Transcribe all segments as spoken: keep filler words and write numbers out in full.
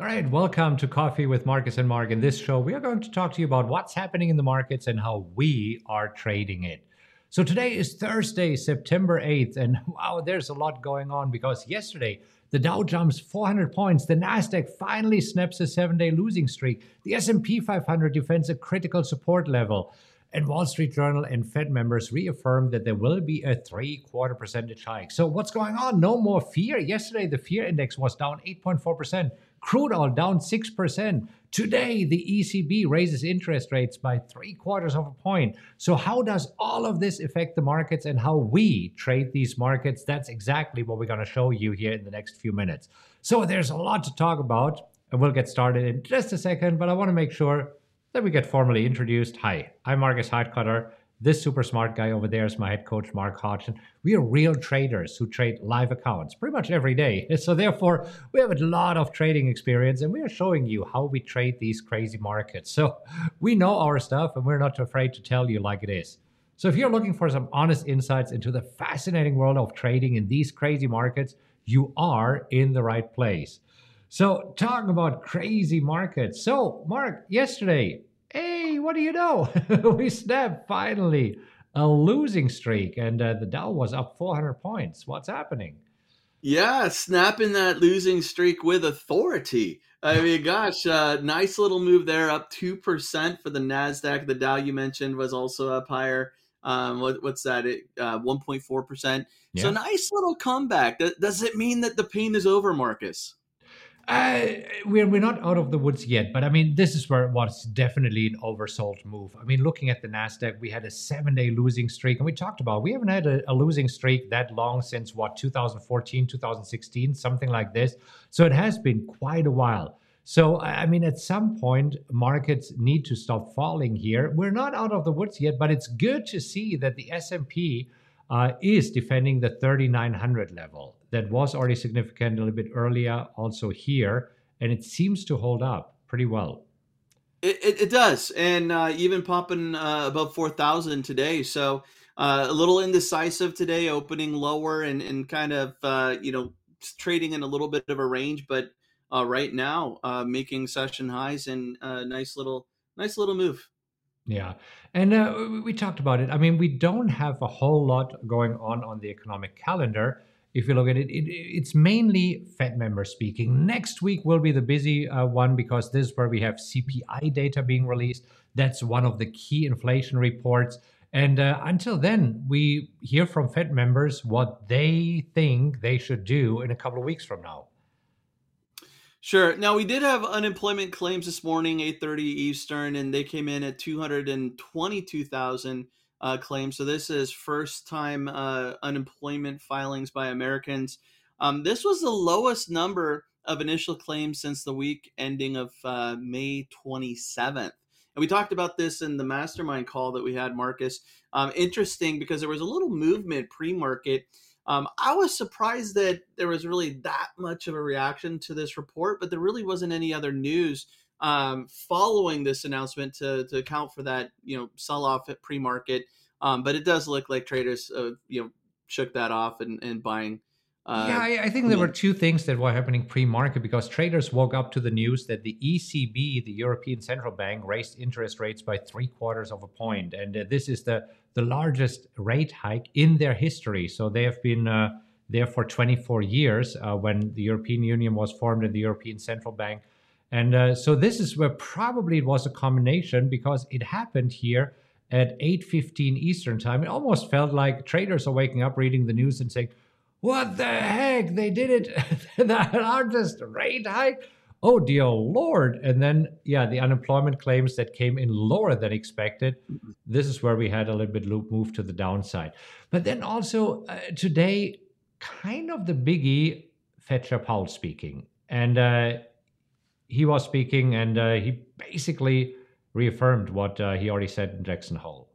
All right, welcome to Coffee with Marcus and Mark. In this show, we are going to talk to you about what's happening in the markets and how we are trading it. So today is Thursday, September eighth, and wow, there's a lot going on because yesterday the Dow jumps four hundred points, the NASDAQ finally snaps a seven-day losing streak, the S and P five hundred defends a critical support level, and Wall Street Journal and Fed members reaffirmed that there will be a three-quarter percentage hike. So what's going on? No more fear. Yesterday, the fear index was down eight point four percent. Crude oil down six percent. Today, the E C B raises interest rates by three quarters of a point. So how does all of this affect the markets and how we trade these markets? That's exactly what we're going to show you here in the next few minutes. So there's a lot to talk about, and we'll get started in just a second, but I want to make sure that we get formally introduced. Hi, I'm Marcus Heidkutter. This super smart guy over there is my head coach, Mark Hodgson. We are real traders who trade live accounts pretty much every day. So therefore, we have a lot of trading experience and we are showing you how we trade these crazy markets. So we know our stuff and we're not afraid to tell you like it is. So if you're looking for some honest insights into the fascinating world of trading in these crazy markets, you are in the right place. So talking about crazy markets. So Mark, yesterday, hey, what do you know? We snapped finally a losing streak, and uh, the Dow was up four hundred points. What's happening? Yeah, snapping that losing streak with authority. I mean, gosh, uh, nice little move there, up two percent for the NASDAQ. The Dow you mentioned was also up higher. Um, what, what's that? It, uh, one point four percent. Yeah. So nice little comeback. Th- does it mean that the pain is over, Marcus? Uh, we're, we're not out of the woods yet, but I mean, this is where it was definitely an oversold move. I mean, looking at the NASDAQ, we had a seven-day losing streak, and we talked about, we haven't had a, a losing streak that long since, what, two thousand fourteen, two thousand sixteen, something like this. So it has been quite a while. So, I mean, at some point, markets need to stop falling here. We're not out of the woods yet, but it's good to see that the S and P Uh, is defending the thirty-nine hundred level that was already significant a little bit earlier, also here, and it seems to hold up pretty well. It, it, it does, and uh, even popping uh, above four thousand today. So uh, a little indecisive today, opening lower and, and kind of, uh, you know, trading in a little bit of a range, but uh, right now uh, making session highs and a nice little, nice little move. Yeah. And uh, we talked about it. I mean, we don't have a whole lot going on on the economic calendar. If you look at it, it it's mainly Fed members speaking. Next week will be the busy uh, one because this is where we have C P I data being released. That's one of the key inflation reports. And uh, until then, we hear from Fed members what they think they should do in a couple of weeks from now. Sure. Now, we did have unemployment claims this morning, eight thirty Eastern, and they came in at two hundred twenty-two thousand uh, claims. So this is first-time uh, unemployment filings by Americans. Um, this was the lowest number of initial claims since the week ending of uh, May twenty-seventh. And we talked about this in the mastermind call that we had, Marcus. Um, interesting, because there was a little movement pre-market. Um, I was surprised that there was really that much of a reaction to this report, but there really wasn't any other news um, following this announcement to, to account for that, you know, sell-off at pre-market. Um, but it does look like traders, uh, you know, shook that off and, and buying. Uh, yeah, I, I think there were two things that were happening pre-market because traders woke up to the news that the E C B, the European Central Bank, raised interest rates by three quarters of a point. And uh, this is the the largest rate hike in their history. So they have been uh, there for twenty-four years uh, when the European Union was formed in the European Central Bank. And uh, so this is where probably it was a combination because it happened here at eight fifteen Eastern time. It almost felt like traders are waking up, reading the news and saying, what the heck? They did it. The largest rate hike. Oh, dear Lord. And then, yeah, the unemployment claims that came in lower than expected. This is where we had a little bit loop move to the downside. But then also uh, today, kind of the biggie, Fed Chair Powell speaking. And uh, he was speaking and uh, he basically reaffirmed what uh, he already said in Jackson Hole.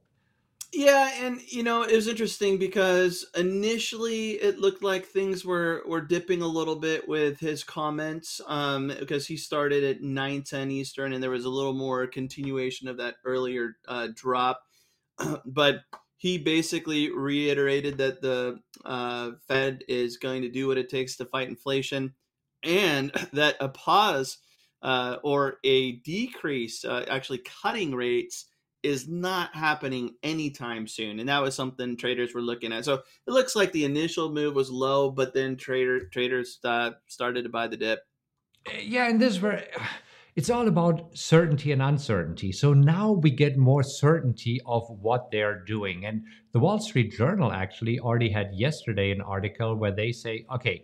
Yeah, and, you know, it was interesting because initially it looked like things were, were dipping a little bit with his comments um, because he started at nine ten Eastern and there was a little more continuation of that earlier uh, drop. But he basically reiterated that the uh, Fed is going to do what it takes to fight inflation and that a pause uh, or a decrease, uh, actually cutting rates, is not happening anytime soon. And that was something traders were looking at. So it looks like the initial move was low, but then trader traders uh, started to buy the dip. Yeah, and this is where it's all about certainty and uncertainty. So now we get more certainty of what they're doing. And the Wall Street Journal actually already had yesterday an article where they say, okay,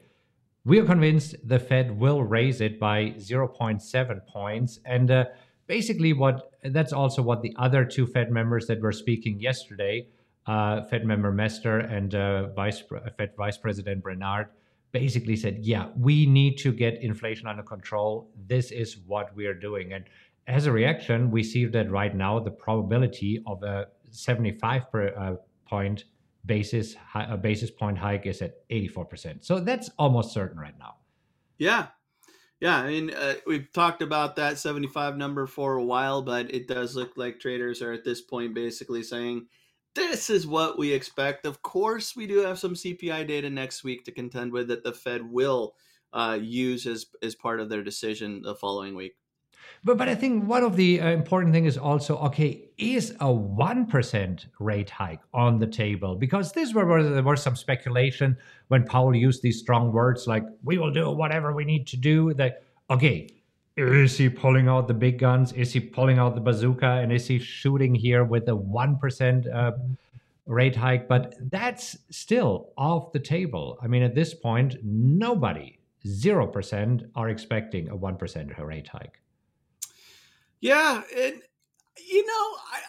we are convinced the Fed will raise it by zero point seven points. And uh, basically what that's also what the other two Fed members that were speaking yesterday, uh, Fed member Mester and uh, Vice Fed Vice President Bernard, basically said, yeah, we need to get inflation under control. This is what we are doing. And as a reaction, we see that right now the probability of a seventy-five per, uh, point basis, a basis point hike is at eighty-four percent. So that's almost certain right now. Yeah. Yeah. I mean, uh, we've talked about that seventy-five number for a while, but it does look like traders are at this point basically saying, this is what we expect. Of course, we do have some C P I data next week to contend with that the Fed will uh, use as, as part of their decision the following week. But but I think one of the uh, important thing is also, okay, is a one percent rate hike on the table? Because this were, were, there was some speculation when Powell used these strong words like, we will do whatever we need to do. That, okay, is he pulling out the big guns? Is he pulling out the bazooka? And is he shooting here with a one percent uh, rate hike? But that's still off the table. I mean, at this point, nobody, zero percent, are expecting a one percent rate hike. Yeah. And, you know, I,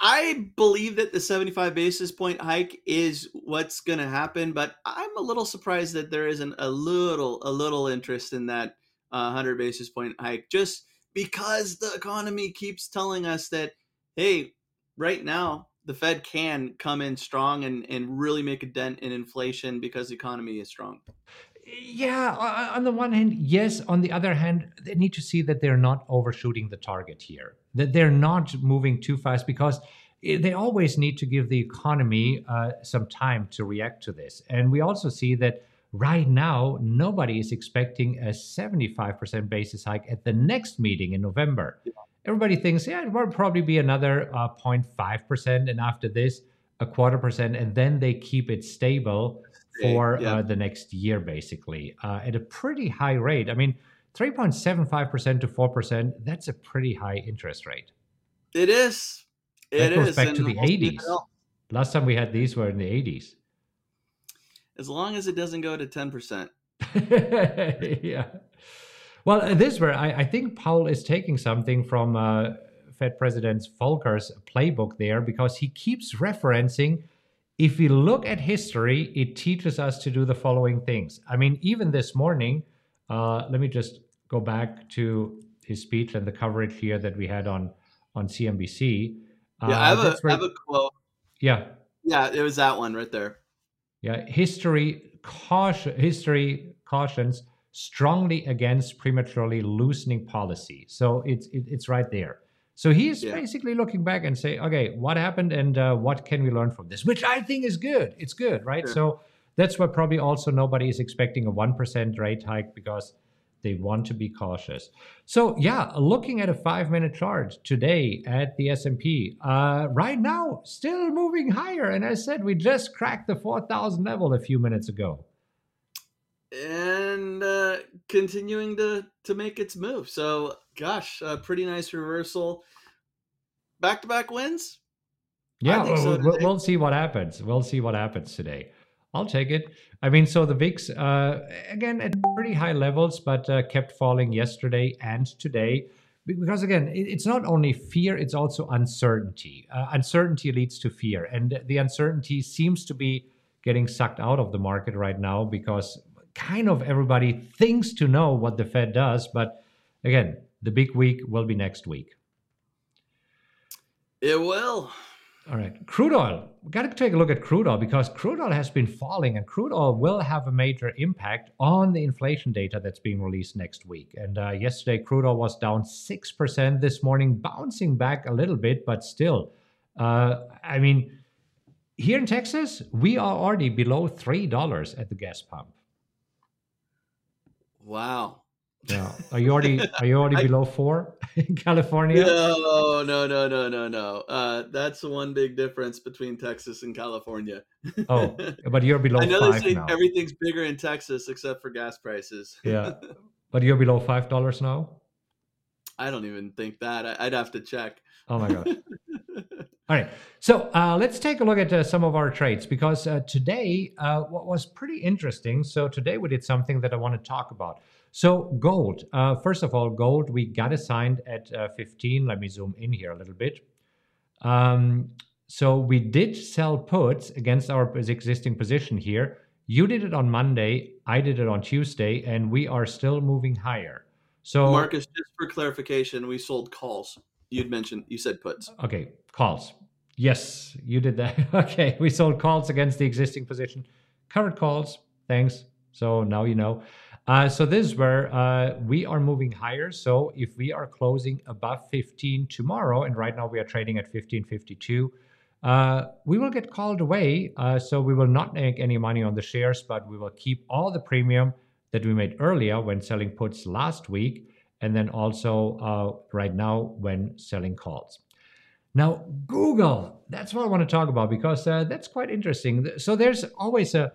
I believe that the seventy-five basis point hike is what's going to happen. But I'm a little surprised that there isn't a little, a little interest in that Uh, one hundred basis point hike, just because the economy keeps telling us that, hey, right now the Fed can come in strong and, and really make a dent in inflation because the economy is strong. Yeah, on the one hand, yes. On the other hand, they need to see that they're not overshooting the target here, that they're not moving too fast, because they always need to give the economy uh, some time to react to this. And we also see that right now, nobody is expecting a seventy-five percent basis hike at the next meeting in November. Yeah. Everybody thinks, yeah, it will probably be another uh, zero point five percent, and after this, a quarter percent, and then they keep it stable for yeah. uh, the next year, basically, uh, at a pretty high rate. I mean, three point seven five percent to four percent, that's a pretty high interest rate. It is. It that goes is. back and to the eighties. Last time we had these were in the eighties. As long as it doesn't go to ten percent. Yeah. Well, this where I, I think Powell is taking something from uh, Fed President Volcker's playbook there, because he keeps referencing, if we look at history, it teaches us to do the following things. I mean, even this morning, uh, let me just go back to his speech and the coverage here that we had on, on C N B C. Uh, yeah, I have, a, where, I have a quote. Yeah. Yeah, it was that one right there. Yeah, history caution, history cautions strongly against prematurely loosening policy. So it's it, it's right there. So he's yeah. basically looking back and say, okay, what happened and uh, what can we learn from this? Which I think is good. It's good, right? Sure. So that's why probably also nobody is expecting a one percent rate hike, because they want to be cautious. So yeah, looking at a five-minute chart today at the S and P, uh, right now still moving higher. And I said we just cracked the four thousand level a few minutes ago, and uh, continuing to to make its move. So gosh, a pretty nice reversal. Back-to-back wins. Yeah, well, so we'll, we'll see what happens. We'll see what happens today. I'll take it. I mean, so the V I X, uh, again, at pretty high levels, but uh, kept falling yesterday and today. Because, again, it's not only fear, it's also uncertainty. Uh, uncertainty leads to fear. And the uncertainty seems to be getting sucked out of the market right now, because kind of everybody thinks to know what the Fed does. But, again, the big week will be next week. It will. All right. Crude oil. We've got to take a look at crude oil, because crude oil has been falling, and crude oil will have a major impact on the inflation data that's being released next week. And uh, yesterday, crude oil was down six percent this morning, bouncing back a little bit, but still. Uh, I mean, here in Texas, we are already below three dollars at the gas pump. Wow. Yeah. Are you already are you already I, below four in California? No, no, no, no, no, no. Uh, that's the one big difference between Texas and California. Oh, but you're below five now. I know they're saying everything's bigger in Texas except for gas prices. Yeah, but you're below five dollars now. I don't even think that. I, I'd have to check. Oh my god. All right, so uh, let's take a look at uh, some of our trades, because uh, today uh, what was pretty interesting. So today we did something that I want to talk about. So gold, uh, first of all, gold, we got assigned at uh, fifteen. Let me zoom in here a little bit. Um, so we did sell puts against our existing position here. You did it on Monday. I did it on Tuesday, and we are still moving higher. So Marcus, just for clarification, we sold calls. You'd mentioned, you said puts. Okay, calls. Yes, you did that. Okay, we sold calls against the existing position. Covered calls, thanks. So now you know. Uh, so this is where uh, we are moving higher. So if we are closing above fifteen tomorrow, and right now we are trading at fifteen fifty-two, uh, we will get called away. Uh, so we will not make any money on the shares, but we will keep all the premium that we made earlier when selling puts last week, and then also uh, right now when selling calls. Now, Google, that's what I want to talk about, because uh, that's quite interesting. So there's always a,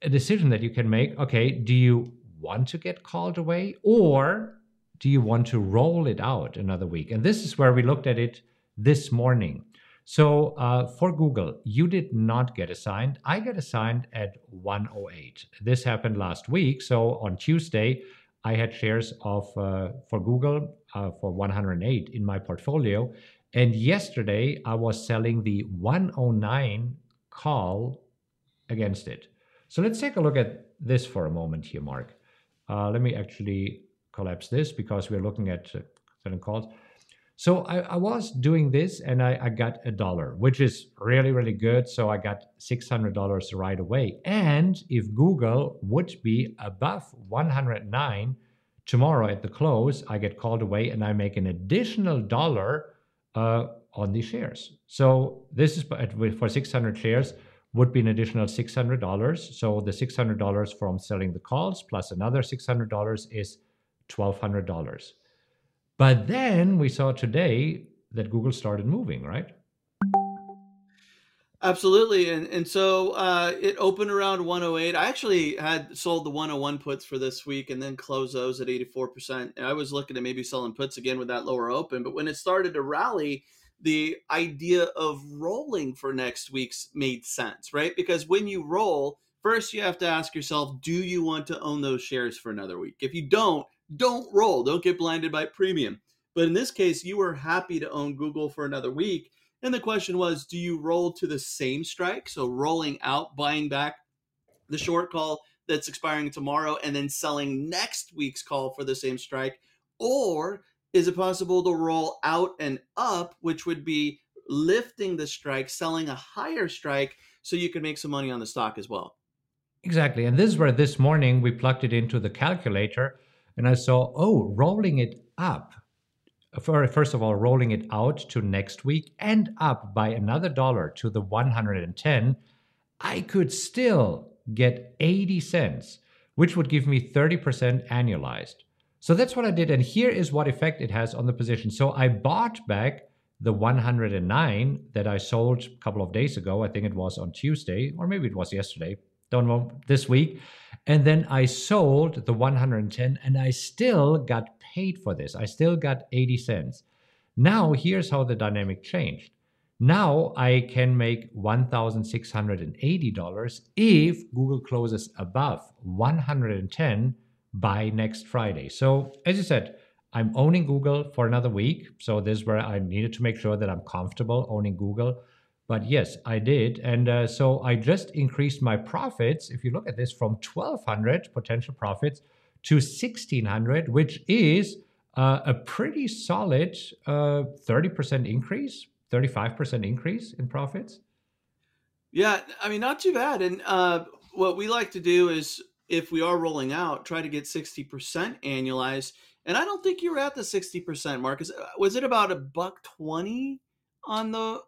a decision that you can make. Okay, do you want to get called away, or do you want to roll it out another week? And this is where we looked at it this morning. So uh, for Google, you did not get assigned. I got assigned at one oh eight. This happened last week. So on Tuesday, I had shares of uh, for Google uh, for one oh eight in my portfolio. And yesterday I was selling the one oh nine call against it. So let's take a look at this for a moment here, Mark. Uh, let me actually collapse this, because we're looking at uh, selling calls. So I, I was doing this, and I, I got a dollar, which is really, really good. So I got six hundred dollars right away. And if Google would be above one oh nine tomorrow at the close, I get called away and I make an additional dollar uh, on the shares. So this is for six hundred shares, would be an additional six hundred dollars. So the six hundred dollars from selling the calls plus another six hundred dollars is twelve hundred dollars. But then we saw today that Google started moving, right? Absolutely. And and so uh, it opened around one oh eight. I actually had sold the one oh one puts for this week and then closed those at eighty-four percent. And I was looking at maybe selling puts again with that lower open. But when it started to rally, the idea of rolling for next week's made sense, right? Because when you roll, first you have to ask yourself, do you want to own those shares for another week? If you don't, don't roll. Don't get blinded by premium. But in this case, you were happy to own Google for another week. And the question was, do you roll to the same strike? So rolling out, buying back the short call that's expiring tomorrow and then selling next week's call for the same strike. Or is it possible to roll out and up, which would be lifting the strike, selling a higher strike, so you can make some money on the stock as well? Exactly. And this is where this morning we plugged it into the calculator. And I saw, oh, rolling it up, first of all, rolling it out to next week and up by another dollar to the one ten, I could still get eighty cents, which would give me thirty percent annualized. So that's what I did. And here is what effect it has on the position. So I bought back the one oh nine that I sold a couple of days ago. I think it was on Tuesday, or maybe it was yesterday. Don't know, this week. And then I sold the one ten, and I still got paid for this. I still got eighty cents. Now, here's how the dynamic changed. Now I can make one thousand six hundred eighty dollars if Google closes above one ten by next Friday. So as you said, I'm owning Google for another week. So this is where I needed to make sure that I'm comfortable owning Google. But yes, I did. And uh, so I just increased my profits, if you look at this, from twelve hundred potential profits to sixteen hundred, which is uh, a pretty solid uh, thirty percent increase, thirty-five percent increase in profits. Yeah, I mean, not too bad. And uh, what we like to do is, if we are rolling out, try to get sixty percent annualized. And I don't think you were at the sixty percent, Marcus. Was it about a buck twenty on the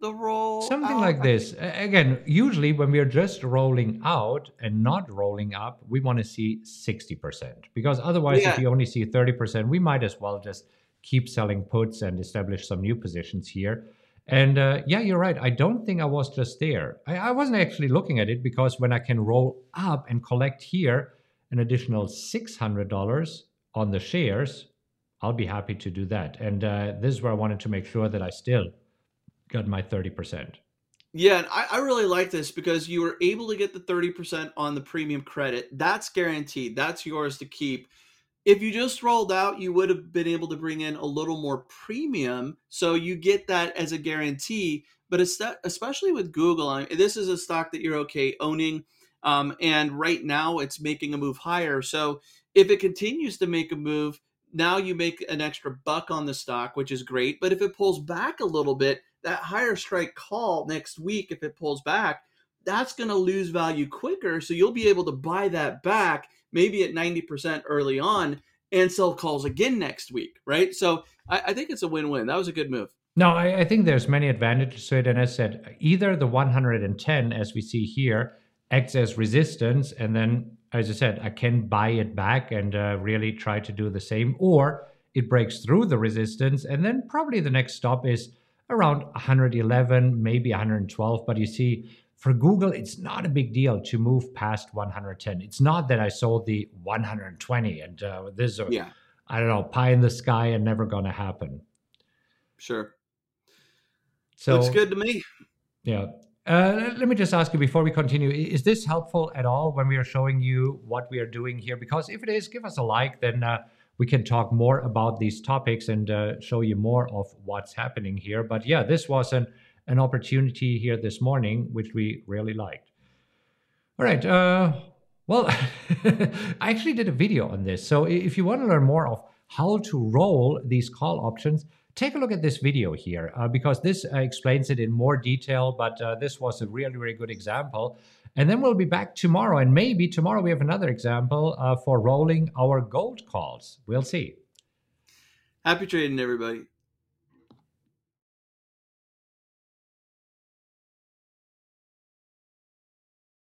the roll something out? Like this. Again, usually when we are just rolling out and not rolling up, we want to see sixty percent, because otherwise yeah. if you only see thirty percent, we might as well just keep selling puts and establish some new positions here. And uh, yeah, you're right. I don't think I was just there. I, I wasn't actually looking at it, because when I can roll up and collect here an additional six hundred dollars on the shares, I'll be happy to do that. And uh, this is where I wanted to make sure that I still got my thirty percent. Yeah, and I, I really like this, because you were able to get the thirty percent on the premium credit. That's guaranteed. That's yours to keep. If you just rolled out, you would have been able to bring in a little more premium. So you get that as a guarantee. But especially with Google, I mean, this is a stock that you're okay owning. Um, and right now it's making a move higher. So if it continues to make a move, now you make an extra buck on the stock, which is great. But if it pulls back a little bit, that higher strike call next week, if it pulls back, that's going to lose value quicker. So you'll be able to buy that back maybe at ninety percent early on and sell calls again next week, right? So I, I think it's a win-win. That was a good move. No, I, I think there's many advantages to it. And as I said, either the one hundred ten, as we see here, acts as resistance, and then, as I said, I can buy it back and uh, really try to do the same, or it breaks through the resistance, and then probably the next stop is around one eleven, maybe one twelve. But you see, for Google, it's not a big deal to move past one ten. It's not that I sold the one twenty and uh, this is, a, yeah. I don't know, pie in the sky and never going to happen. Sure. So, looks good to me. Yeah. Uh, let me just ask you before we continue, is this helpful at all when we are showing you what we are doing here? Because if it is, give us a like, then uh, we can talk more about these topics and uh, show you more of what's happening here. But yeah, this was an, an opportunity here this morning, which we really liked. All right. Uh, well, I actually did a video on this. So if you want to learn more of how to roll these call options, take a look at this video here, uh, because this uh, explains it in more detail, but uh, this was a really, really good example. And then we'll be back tomorrow, and maybe tomorrow we have another example uh, for rolling our gold calls. We'll see. Happy trading, everybody.